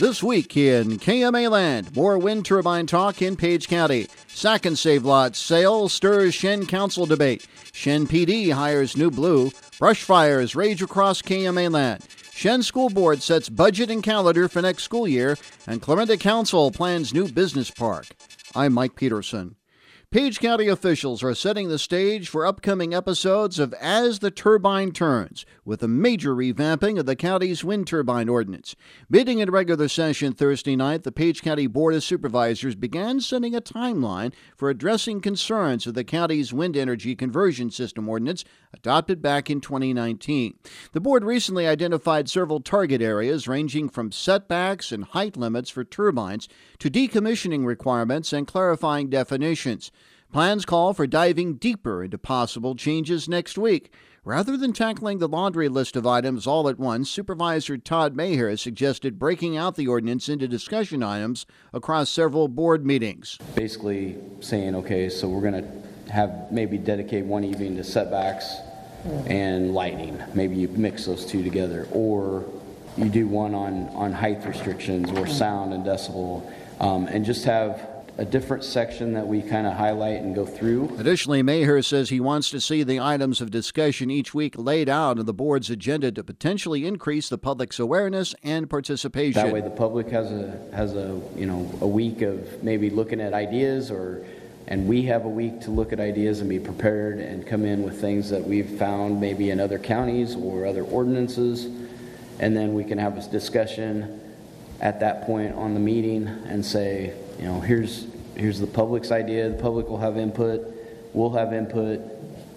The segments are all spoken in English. This week in KMAland, more wind turbine talk in Page County. Sack and Save lot sale stirs Shen Council debate. Shen PD hires new blue. Brush fires rage across KMAland. Shen School Board sets budget and calendar for next school year, and Clementa Council plans new business park. I'm Mike Peterson. Page County officials are setting the stage for upcoming episodes of As the Turbine Turns, with a major revamping of the county's wind turbine ordinance. Meeting in regular session Thursday night, the Page County Board of Supervisors began setting a timeline for addressing concerns of the county's Wind Energy Conversion System Ordinance, adopted back in 2019. The board recently identified several target areas ranging from setbacks and height limits for turbines to decommissioning requirements and clarifying definitions. Plans call for diving deeper into possible changes next week. Rather than tackling the laundry list of items all at once, Supervisor Todd Maher suggested breaking out the ordinance into discussion items across several board meetings. Basically saying, okay, so we're going to have maybe dedicate one evening to setbacks and lighting. Maybe you mix those two together, or you do one on height restrictions or sound and decibel, and just have a different section that we kind of highlight and go through. Additionally, Maher says he wants to see the items of discussion each week laid out in the board's agenda to potentially increase the public's awareness and participation. That way the public has a a week of maybe looking at ideas, and we have a week to look at ideas and be prepared and come in with things that we've found maybe in other counties or other ordinances, and then we can have a discussion at that point on the meeting and say, here's the public's idea. The public will have input. We'll have input.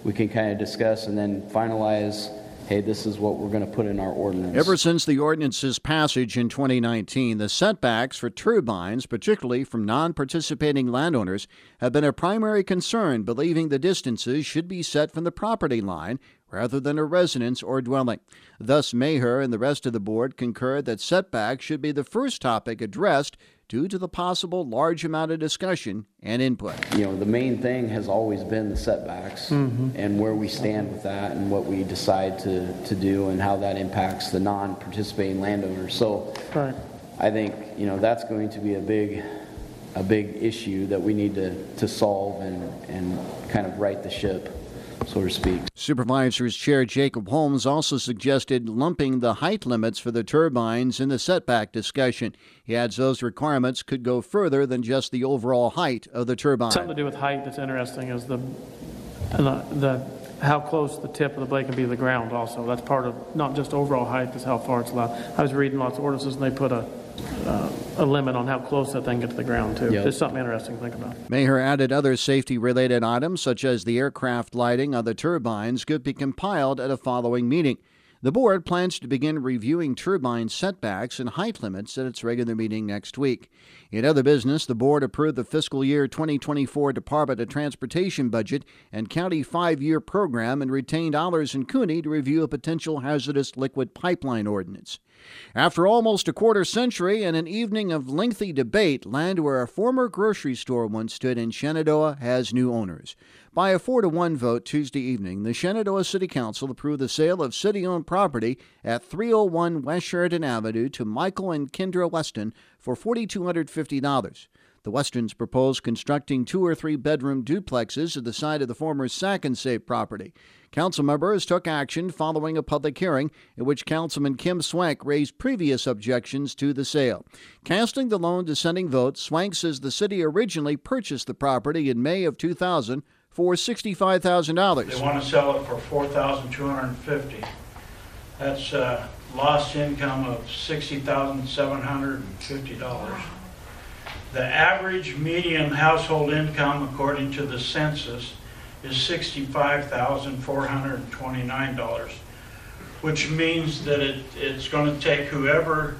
We can kind of discuss and then finalize, hey, this is what we're going to put in our ordinance. Ever since the ordinance's passage in 2019, the setbacks for turbines, particularly from non-participating landowners, have been a primary concern, believing the distances should be set from the property line rather than a residence or dwelling. Thus, Maher and the rest of the board concurred that setbacks should be the first topic addressed due to the possible large amount of discussion and input. The main thing has always been the setbacks and where we stand with that and what we decide to do and how that impacts the non-participating landowner. So I think, that's going to be a big issue that we need to solve and kind of right the ship, so to speak. Supervisors Chair Jacob Holmes also suggested lumping the height limits for the turbines in the setback discussion. He adds those requirements could go further than just the overall height of the turbine. Something to do with height that's interesting is the how close the tip of the blade can be to the ground also. That's part of not just overall height, that's how far it's allowed. I was reading lots of ordinances and they put a limit on how close that thing gets to the ground, too. Yep. It's something interesting to think about. Maher added other safety-related items, such as the aircraft lighting on the turbines, could be compiled at a following meeting. The board plans to begin reviewing turbine setbacks and height limits at its regular meeting next week. In other business, the board approved the fiscal year 2024 Department of Transportation budget and county 5-year program and retained Allers and Cooney to review a potential hazardous liquid pipeline ordinance. After almost a quarter century and an evening of lengthy debate, land where a former grocery store once stood in Shenandoah has new owners. By a 4-1 vote Tuesday evening, the Shenandoah City Council approved the sale of city-owned property at 301 West Sheridan Avenue to Michael and Kendra Weston for $4,250. The Westons proposed constructing 2 or 3-bedroom duplexes at the site of the former Sack and Save property. Council members took action following a public hearing in which Councilman Kim Swank raised previous objections to the sale. Casting the lone dissenting vote, Swank says the city originally purchased the property in May of 2000 for $65,000. They want to sell it for $4,250. That's lost income of $60,750. The average median household income, according to the census, is $65,429, which means that it's going to take whoever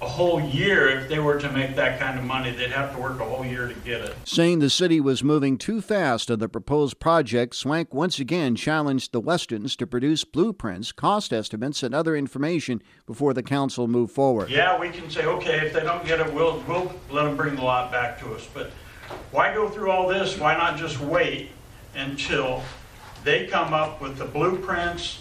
a whole year, if they were to make that kind of money, they'd have to work a whole year to get it. Saying the city was moving too fast on the proposed project, Swank once again challenged the Westons to produce blueprints, cost estimates, and other information before the council moved forward. Yeah, we can say, okay, if they don't get it, we'll let them bring the lot back to us. But why go through all this? Why not just wait until they come up with the blueprints,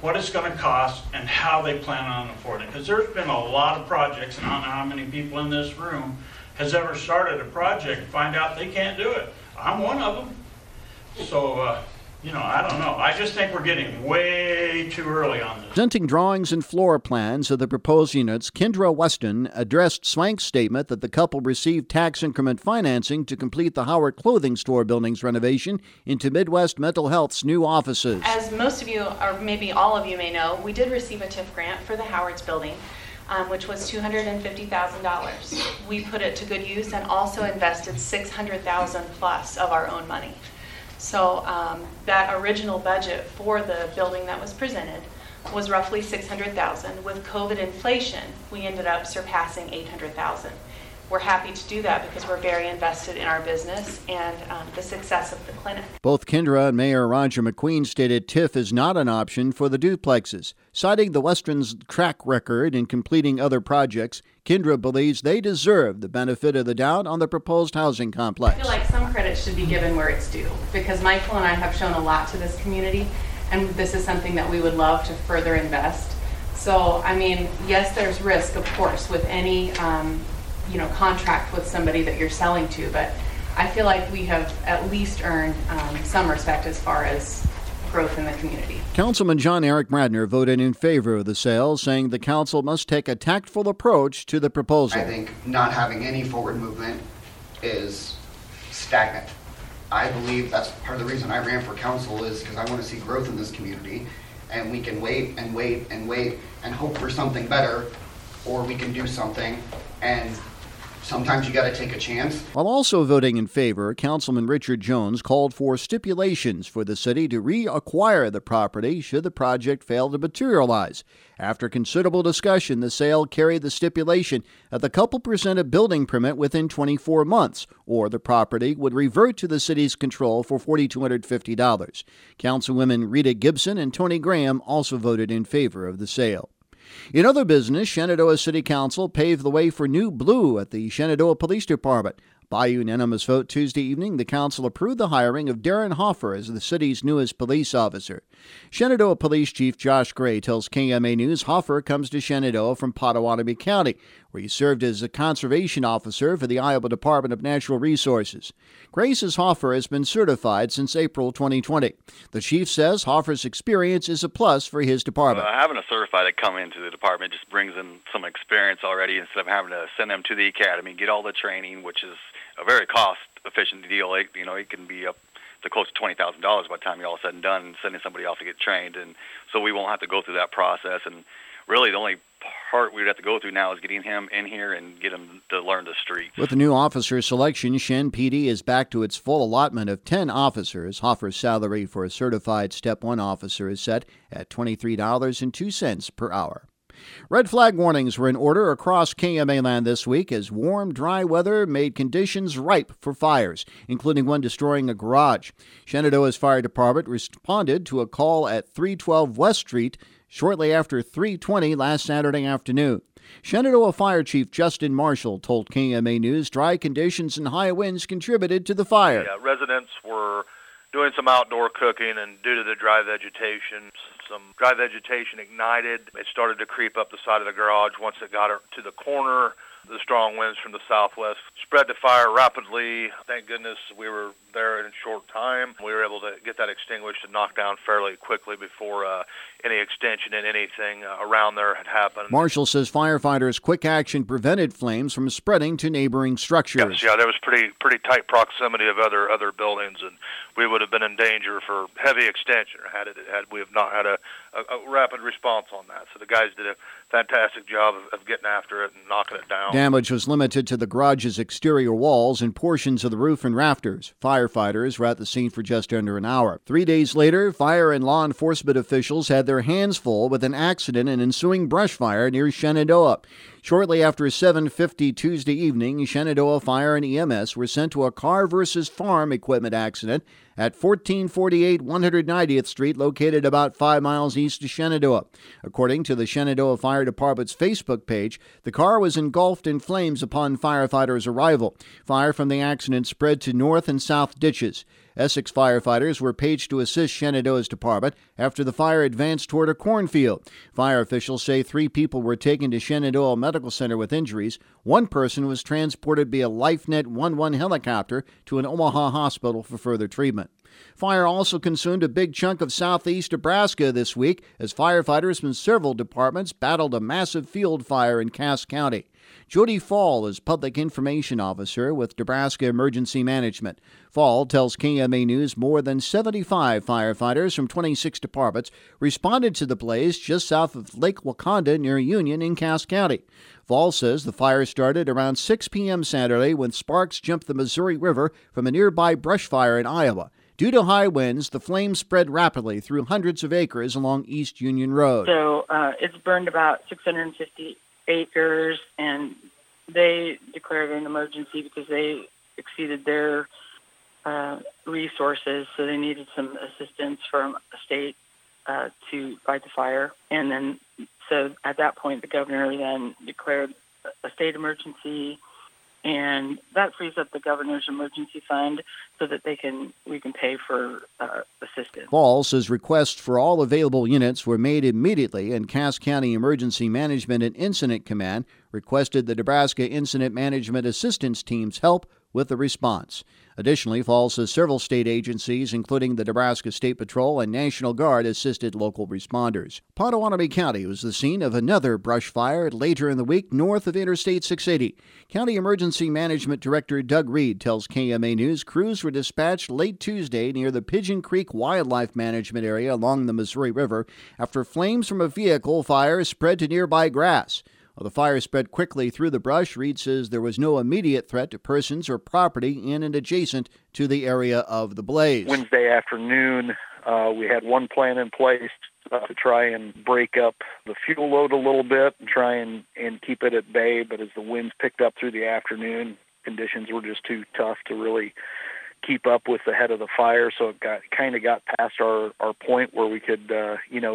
what it's going to cost, and how they plan on affording it. Because there's been a lot of projects, and I don't know how many people in this room has ever started a project and find out they can't do it. I'm one of them. So, you know, I don't know. I just think we're getting way too early on this. Presenting drawings and floor plans of the proposed units, Kendra Weston addressed Swank's statement that the couple received tax increment financing to complete the Howard Clothing Store building's renovation into Midwest Mental Health's new offices. As most of you, or maybe all of you may know, we did receive a TIF grant for the Howard's building, which was $250,000. We put it to good use and also invested $600,000 plus of our own money. So that original budget for the building that was presented was roughly $600,000. With COVID inflation, we ended up surpassing $800,000. We're happy to do that because we're very invested in our business and the success of the clinic. Both Kendra and Mayor Roger McQueen stated TIF is not an option for the duplexes. Citing the Western's track record in completing other projects, Kendra believes they deserve the benefit of the doubt on the proposed housing complex. I feel like some credit should be given where it's due, because Michael and I have shown a lot to this community, and this is something that we would love to further invest. So, I mean, yes, there's risk, of course, with any contract with somebody that you're selling to, but I feel like we have at least earned some respect as far as growth in the community. Councilman John Eric Bradner voted in favor of the sale, saying the council must take a tactful approach to the proposal. I think not having any forward movement is stagnant. I believe that's part of the reason I ran for council, is because I want to see growth in this community, and we can wait and wait and wait and hope for something better, or we can do something, and sometimes you got to take a chance. While also voting in favor, Councilman Richard Jones called for stipulations for the city to reacquire the property should the project fail to materialize. After considerable discussion, the sale carried the stipulation that the couple present a building permit within 24 months, or the property would revert to the city's control for $4,250. Councilwomen Rita Gibson and Tony Graham also voted in favor of the sale. In other business, Shenandoah City Council paved the way for new blue at the Shenandoah Police Department. By unanimous vote Tuesday evening, the council approved the hiring of Darren Hoffer as the city's newest police officer. Shenandoah Police Chief Josh Gray tells KMA News Hoffer comes to Shenandoah from Pottawatomie County, where he served as a conservation officer for the Iowa Department of Natural Resources. Gray says Hoffer has been certified since April 2020. The chief says Hoffer's experience is a plus for his department. Having a certified that come into the department just brings in some experience already, instead of having to send them to the academy, get all the training, which is a very cost-efficient deal. You know, it can be up to close to $20,000 by the time you're all said and done, sending somebody off to get trained. And so we won't have to go through that process. And really the only part we'd have to go through now is getting him in here and get him to learn the streets. With the new officer selection, Shen PD is back to its full allotment of 10 officers. Hoffer's salary for a certified Step 1 officer is set at $23.02 per hour. Red flag warnings were in order across KMAland this week as warm, dry weather made conditions ripe for fires, including one destroying a garage. Shenandoah's fire department responded to a call at 312 West Street shortly after 3:20 last Saturday afternoon. Shenandoah Fire Chief Justin Marshall told KMA News dry conditions and high winds contributed to the fire. Yeah, residents were doing some outdoor cooking, and due to the dry vegetation, some dry vegetation ignited. It started to creep up the side of the garage. Once it got to the corner, the strong winds from the southwest spread the fire rapidly. Thank goodness we were there in a short time. We were able to get that extinguished and knocked down fairly quickly before any extension and anything around there had happened. Marshall says firefighters' quick action prevented flames from spreading to neighboring structures. Yes, there was pretty tight proximity of other buildings, and we would have been in danger for heavy extension had we have not had a rapid response on that. So the guys did a fantastic job of getting after it and knocking it down. Damage was limited to the garage's exterior walls and portions of the roof and rafters. Firefighters were at the scene for just under an hour. 3 days later, fire and law enforcement officials had their hands full with an accident and ensuing brush fire near Shenandoah. Shortly after 7:50 Tuesday evening, Shenandoah Fire and EMS were sent to a car versus farm equipment accident at 1448 190th Street, located about 5 miles east of Shenandoah. According to the Shenandoah Fire Department's Facebook page, the car was engulfed in flames upon firefighters' arrival. Fire from the accident spread to north and south ditches. Essex firefighters were paged to assist Shenandoah's department after the fire advanced toward a cornfield. Fire officials say 3 people were taken to Shenandoah Medical Center with injuries. 1 person was transported via LifeNet 11 helicopter to an Omaha hospital for further treatment. Fire also consumed a big chunk of southeast Nebraska this week as firefighters from several departments battled a massive field fire in Cass County. Jody Fall is Public Information Officer with Nebraska Emergency Management. Fall tells KMA News more than 75 firefighters from 26 departments responded to the blaze just south of Lake Wakanda near Union in Cass County. Fall says the fire started around 6 p.m. Saturday when sparks jumped the Missouri River from a nearby brush fire in Iowa. Due to high winds, the flames spread rapidly through hundreds of acres along East Union Road. So it's burned about 650 acres, and they declared an emergency because they exceeded their resources, so they needed some assistance from the state to fight the fire. And then, so at that point, the governor then declared a state emergency, and that frees up the governor's emergency fund so that we can pay for assistance. Fall says requests for all available units were made immediately, and Cass County Emergency Management and Incident Command requested the Nebraska Incident Management Assistance Team's help with the response. Additionally, Fall says several state agencies, including the Nebraska State Patrol and National Guard, assisted local responders. Pottawatomie County was the scene of another brush fire later in the week north of Interstate 680. County Emergency Management Director Doug Reed tells KMA News crews were dispatched late Tuesday near the Pigeon Creek Wildlife Management Area along the Missouri River after flames from a vehicle fire spread to nearby grass. While the fire spread quickly through the brush, Reed says there was no immediate threat to persons or property in and adjacent to the area of the blaze. Wednesday afternoon, we had one plan in place to try and break up the fuel load a little bit and try and keep it at bay. But as the winds picked up through the afternoon, conditions were just too tough to really keep up with the head of the fire, so it got past our point where we could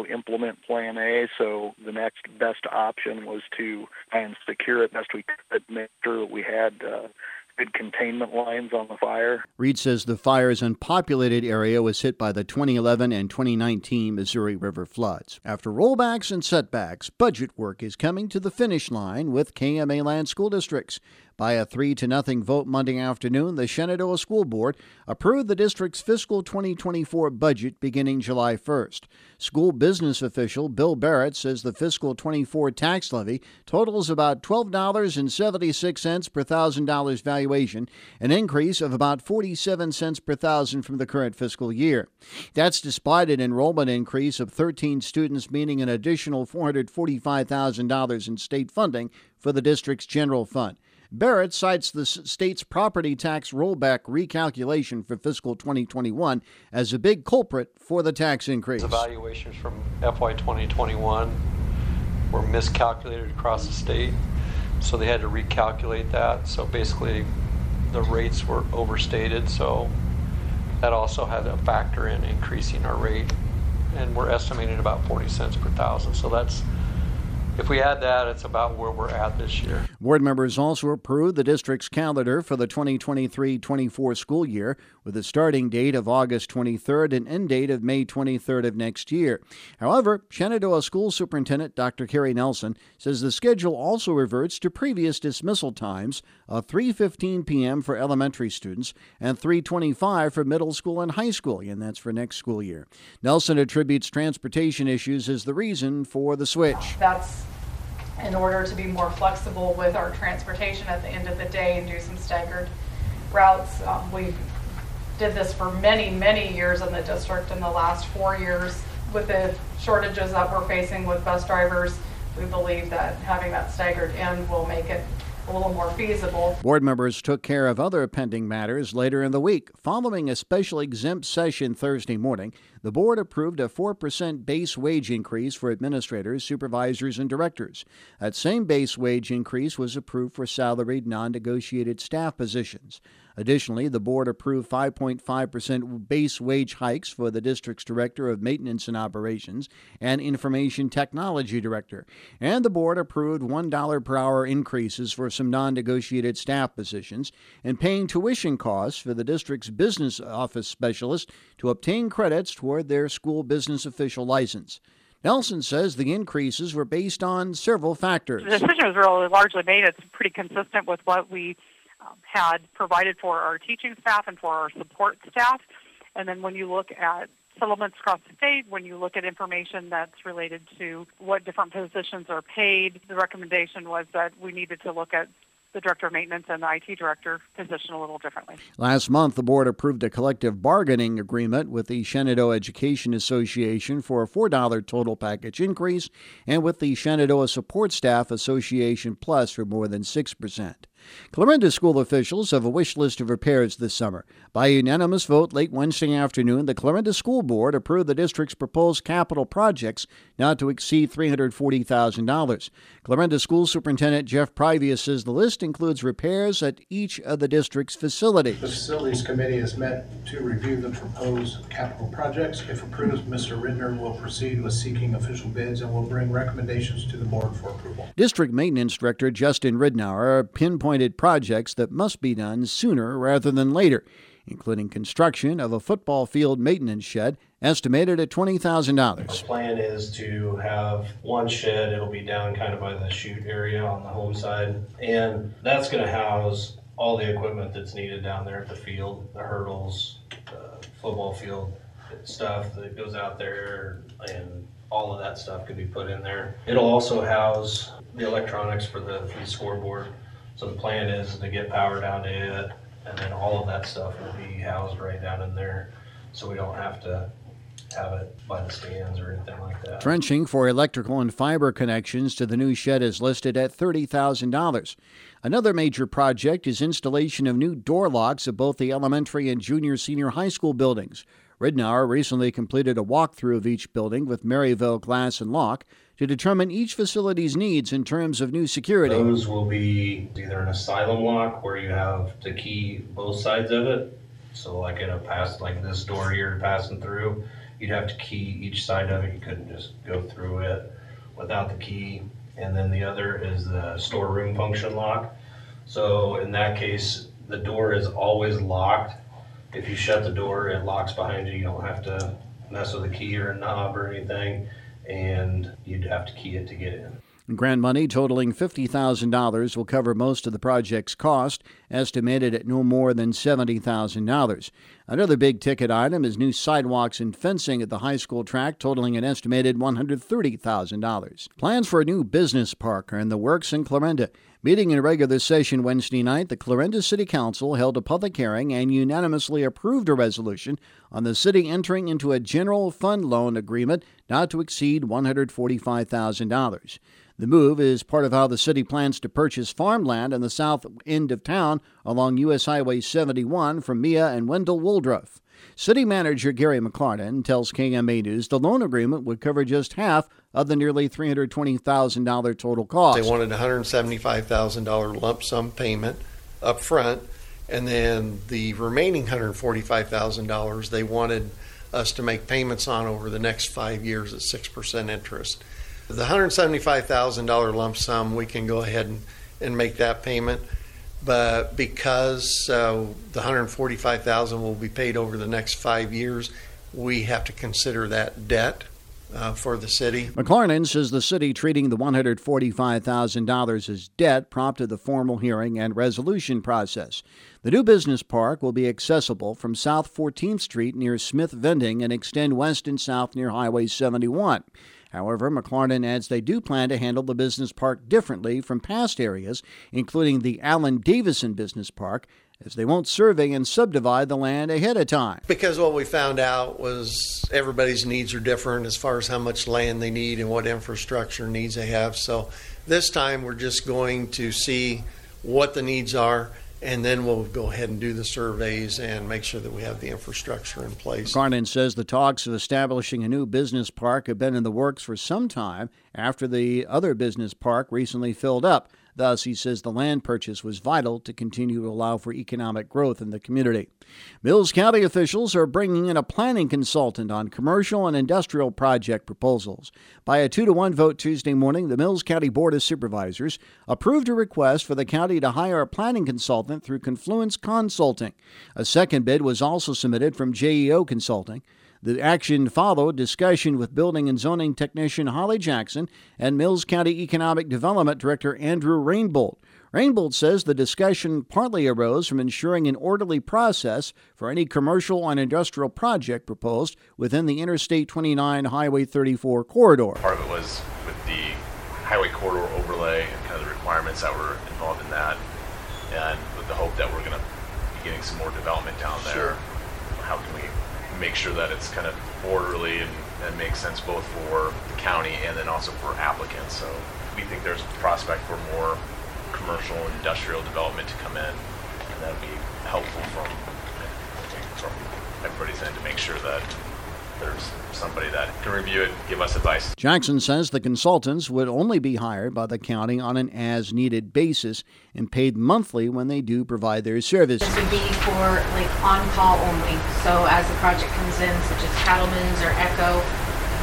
implement Plan A. So the next best option was to try and secure it best we could, make sure that we had good containment lines on the fire. Reed says the fire's unpopulated area was hit by the 2011 and 2019 Missouri River floods. After rollbacks and setbacks, budget work is coming to the finish line with KMAland school districts. By a 3-0 vote Monday afternoon, the Shenandoah School Board approved the district's fiscal 2024 budget beginning July 1st. School business official Bill Barrett says the fiscal 24 tax levy totals about $12.76 per $1,000 valuation, an increase of about 47 cents per thousand from the current fiscal year. That's despite an enrollment increase of 13 students, meaning an additional $445,000 in state funding for the district's general fund. Barrett cites the state's property tax rollback recalculation for fiscal 2021 as a big culprit for the tax increase. The valuations from FY 2021 were miscalculated across the state, so they had to recalculate that. So basically, the rates were overstated, so that also had a factor in increasing our rate, and we're estimating about 40 cents per thousand. So that's, if we add that, it's about where we're at this year. Board members also approved the district's calendar for the 2023-24 school year with a starting date of August 23rd and end date of May 23rd of next year. However, Shenandoah School Superintendent Dr. Carrie Nelson says the schedule also reverts to previous dismissal times of 3:15 p.m. for elementary students and 3:25 for middle school and high school, and that's for next school year. Nelson attributes transportation issues as the reason for the switch. That's in order to be more flexible with our transportation at the end of the day and do some staggered routes. We did this for many, many years in the district. In the last 4 years, with the shortages that we're facing with bus drivers, we believe that having that staggered end will make it a little more feasible. Board members took care of other pending matters later in the week. Following a special exempt session Thursday morning, the board approved a 4% base wage increase for administrators, supervisors, and directors. That same base wage increase was approved for salaried, non-negotiated staff positions. Additionally, the board approved 5.5% base wage hikes for the district's director of maintenance and operations and information technology director. And the board approved $1 per hour increases for some non-negotiated staff positions and paying tuition costs for the district's business office specialist to obtain credits toward their school business official license. Nelson says the increases were based on several factors. The decision was really largely made. It's pretty consistent with what we had provided for our teaching staff and for our support staff. And then when you look at settlements across the state, when you look at information that's related to what different positions are paid, the recommendation was that we needed to look at the director of maintenance and the IT director position a little differently. Last month, the board approved a collective bargaining agreement with the Shenandoah Education Association for a $4 total package increase and with the Shenandoah Support Staff Association Plus for more than 6%. Clarinda school officials have a wish list of repairs this summer. By unanimous vote late Wednesday afternoon, the Clarinda School Board approved the district's proposed capital projects not to exceed $340,000. Clarinda School Superintendent Jeff Privia says the list includes repairs at each of the district's facilities. The Facilities Committee has met to review the proposed capital projects. If approved, Mr. Ridner will proceed with seeking official bids and will bring recommendations to the board for approval. District Maintenance Director Justin Ridnour pinpointed projects that must be done sooner rather than later, including construction of a football field maintenance shed estimated at $20,000. The plan is to have one shed. It'll be down kind of by the chute area on the home side, and that's going to house all the equipment that's needed down there at the field, the hurdles, the football field stuff that goes out there, and all of that stuff could be put in there. It'll also house the electronics for the scoreboard. So the plan is to get power down to it, and then all of that stuff will be housed right down in there, so we don't have to have it by the stands or anything like that. Trenching for electrical and fiber connections to the new shed is listed at $30,000. Another major project is installation of new door locks at both the elementary and junior-senior high school buildings. Ridnour recently completed a walkthrough of each building with Maryville Glass and Lock to determine each facility's needs in terms of new security. Those will be either an asylum lock where you have to key both sides of it. So like in a pass, like this door here passing through, you'd have to key each side of it. You couldn't just go through it without the key. And then the other is the storeroom function lock. So in that case, the door is always locked. If you shut the door, it locks behind you. You don't have to mess with a key or a knob or anything, and you'd have to key it to get in. Grant money totaling $50,000 will cover most of the project's cost, estimated at no more than $70,000. Another big-ticket item is new sidewalks and fencing at the high school track, totaling an estimated $130,000. Plans for a new business park are in the works in Clarinda. Meeting in regular session Wednesday night, the Clarinda City Council held a public hearing and unanimously approved a resolution on the city entering into a general fund loan agreement not to exceed $145,000. The move is part of how the city plans to purchase farmland in the south end of town along U.S. Highway 71 from Mia and Wendell Woldruff. City Manager Gary McClarnon tells KMA News the loan agreement would cover just half of the nearly $320,000 total cost. They wanted a $175,000 lump sum payment up front, and then the remaining $145,000 they wanted us to make payments on over the next 5 years at 6% interest. The $175,000 lump sum, we can go ahead and make that payment, but because the $145,000 will be paid over the next 5 years, we have to consider that debt for the city. McClarnon says the city treating the $145,000 as debt prompted the formal hearing and resolution process. The new business park will be accessible from South 14th Street near Smith Vending and extend west and south near Highway 71. However, McClarnon adds they do plan to handle the business park differently from past areas, including the Allen Davison Business Park, as they won't survey and subdivide the land ahead of time. Because what we found out was everybody's needs are different as far as how much land they need and what infrastructure needs they have. So this time we're just going to see what the needs are, and then we'll go ahead and do the surveys and make sure that we have the infrastructure in place. Carnan says the talks of establishing a new business park have been in the works for some time after the other business park recently filled up. Thus, he says the land purchase was vital to continue to allow for economic growth in the community. Mills County officials are bringing in a planning consultant on commercial and industrial project proposals. By a 2-1 vote Tuesday morning, the Mills County Board of Supervisors approved a request for the county to hire a planning consultant through Confluence Consulting. A second bid was also submitted from JEO Consulting. The action followed discussion with building and zoning technician Holly Jackson and Mills County Economic Development Director Andrew Rainbolt. Rainbolt says the discussion partly arose from ensuring an orderly process for any commercial and industrial project proposed within the Interstate 29 Highway 34 corridor. Part of it was with the highway corridor overlay and kind of the requirements that were involved in that, and with the hope that we're going to be getting some more development down there. Sure. How can we make sure that it's kind of orderly and makes sense both for the county and then also for applicants? So we think there's a prospect for more commercial and industrial development to come in, and that would be helpful from everybody's end to make sure that there's somebody that can review it, give us advice. Jackson says the consultants would only be hired by the county on an as-needed basis and paid monthly when they do provide their service. This would be for on-call only. So as the project comes in, such as Cattleman's or Echo,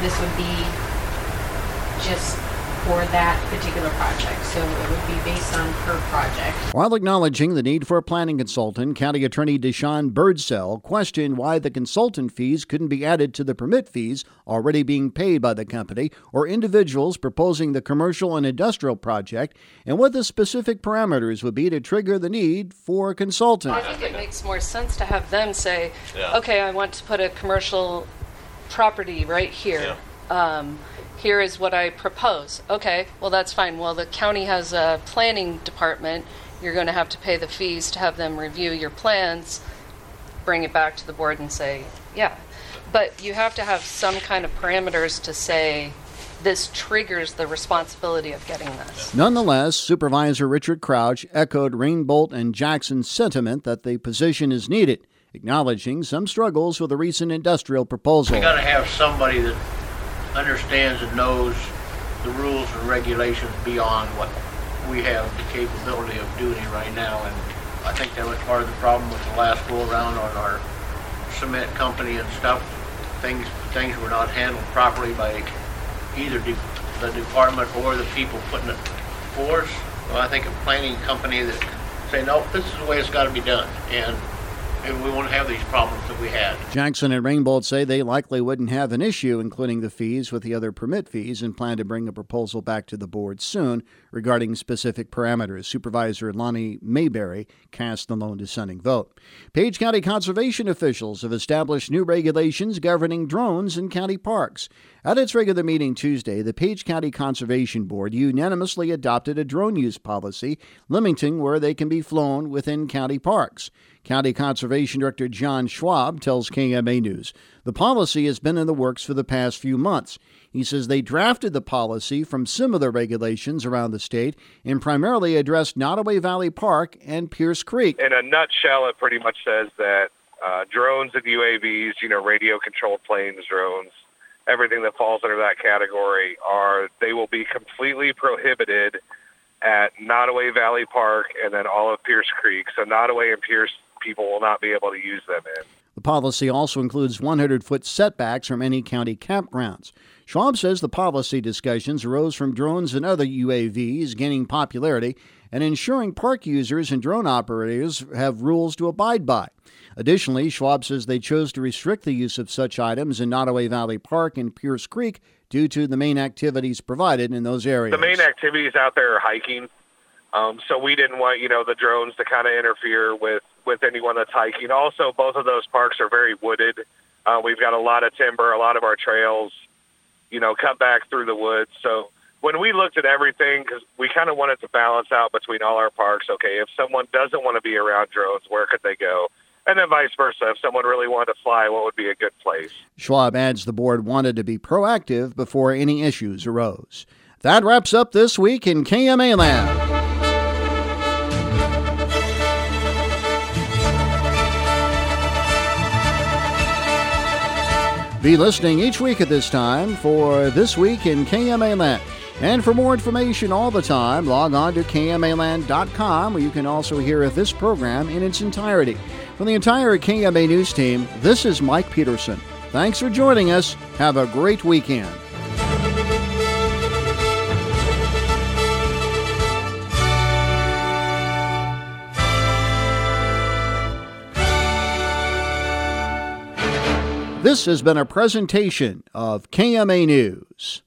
this would be just for that particular project, so it would be based on per project. While acknowledging the need for a planning consultant, County Attorney Deshaun Birdsell questioned why the consultant fees couldn't be added to the permit fees already being paid by the company or individuals proposing the commercial and industrial project, and what the specific parameters would be to trigger the need for a consultant. I think it makes more sense to have them say, Okay, I want to put a commercial property right here. Yeah. Here is what I propose. Okay, well, that's fine. Well, the county has a planning department. You're going to have to pay the fees to have them review your plans, bring it back to the board and say, yeah. But you have to have some kind of parameters to say this triggers the responsibility of getting this. Nonetheless, Supervisor Richard Crouch echoed Rainbolt and Jackson's sentiment that the position is needed, acknowledging some struggles with the recent industrial proposal. We got to have somebody that understands and knows the rules and regulations beyond what we have the capability of doing right now, and I think that was part of the problem with the last go-around on our cement company and stuff. Things were not handled properly by either the department or the people putting it forth. Well, I think a planning company that say, no, this is the way it's got to be done, and we won't have these problems that we had. Jackson and Rainbolt say they likely wouldn't have an issue including the fees with the other permit fees and plan to bring a proposal back to the board soon regarding specific parameters. Supervisor Lonnie Mayberry cast the lone dissenting vote. Page County conservation officials have established new regulations governing drones in county parks. At its regular meeting Tuesday, the Page County Conservation Board unanimously adopted a drone use policy limiting where they can be flown within county parks. County Conservation Director John Schwab tells KMA News the policy has been in the works for the past few months. He says they drafted the policy from similar regulations around the state and primarily addressed Nodaway Valley Park and Pierce Creek. In a nutshell, it pretty much says that drones and UAVs, radio-controlled planes, drones, everything that falls under that category, they will be completely prohibited at Nodaway Valley Park and then all of Pierce Creek. So Nodaway and Pierce, people will not be able to use them in. The policy also includes 100-foot setbacks from any county campgrounds. Schwab says the policy discussions arose from drones and other UAVs gaining popularity and ensuring park users and drone operators have rules to abide by. Additionally, Schwab says they chose to restrict the use of such items in Nodaway Valley Park and Pierce Creek due to the main activities provided in those areas. The main activities out there are hiking. So we didn't want, the drones to kind of interfere with anyone that's hiking. Also, both of those parks are very wooded. We've got a lot of timber, a lot of our trails, cut back through the woods. So when we looked at everything, because we kind of wanted to balance out between all our parks, okay, if someone doesn't want to be around drones, where could they go? And then vice versa. If someone really wanted to fly, what would be a good place? Schwab adds the board wanted to be proactive before any issues arose. That wraps up this week in KMA Land. Be listening each week at this time for This Week in KMA Land. And for more information all the time, log on to KMAland.com, where you can also hear this program in its entirety. From the entire KMA News team, this is Mike Peterson. Thanks for joining us. Have a great weekend. This has been a presentation of KMA News.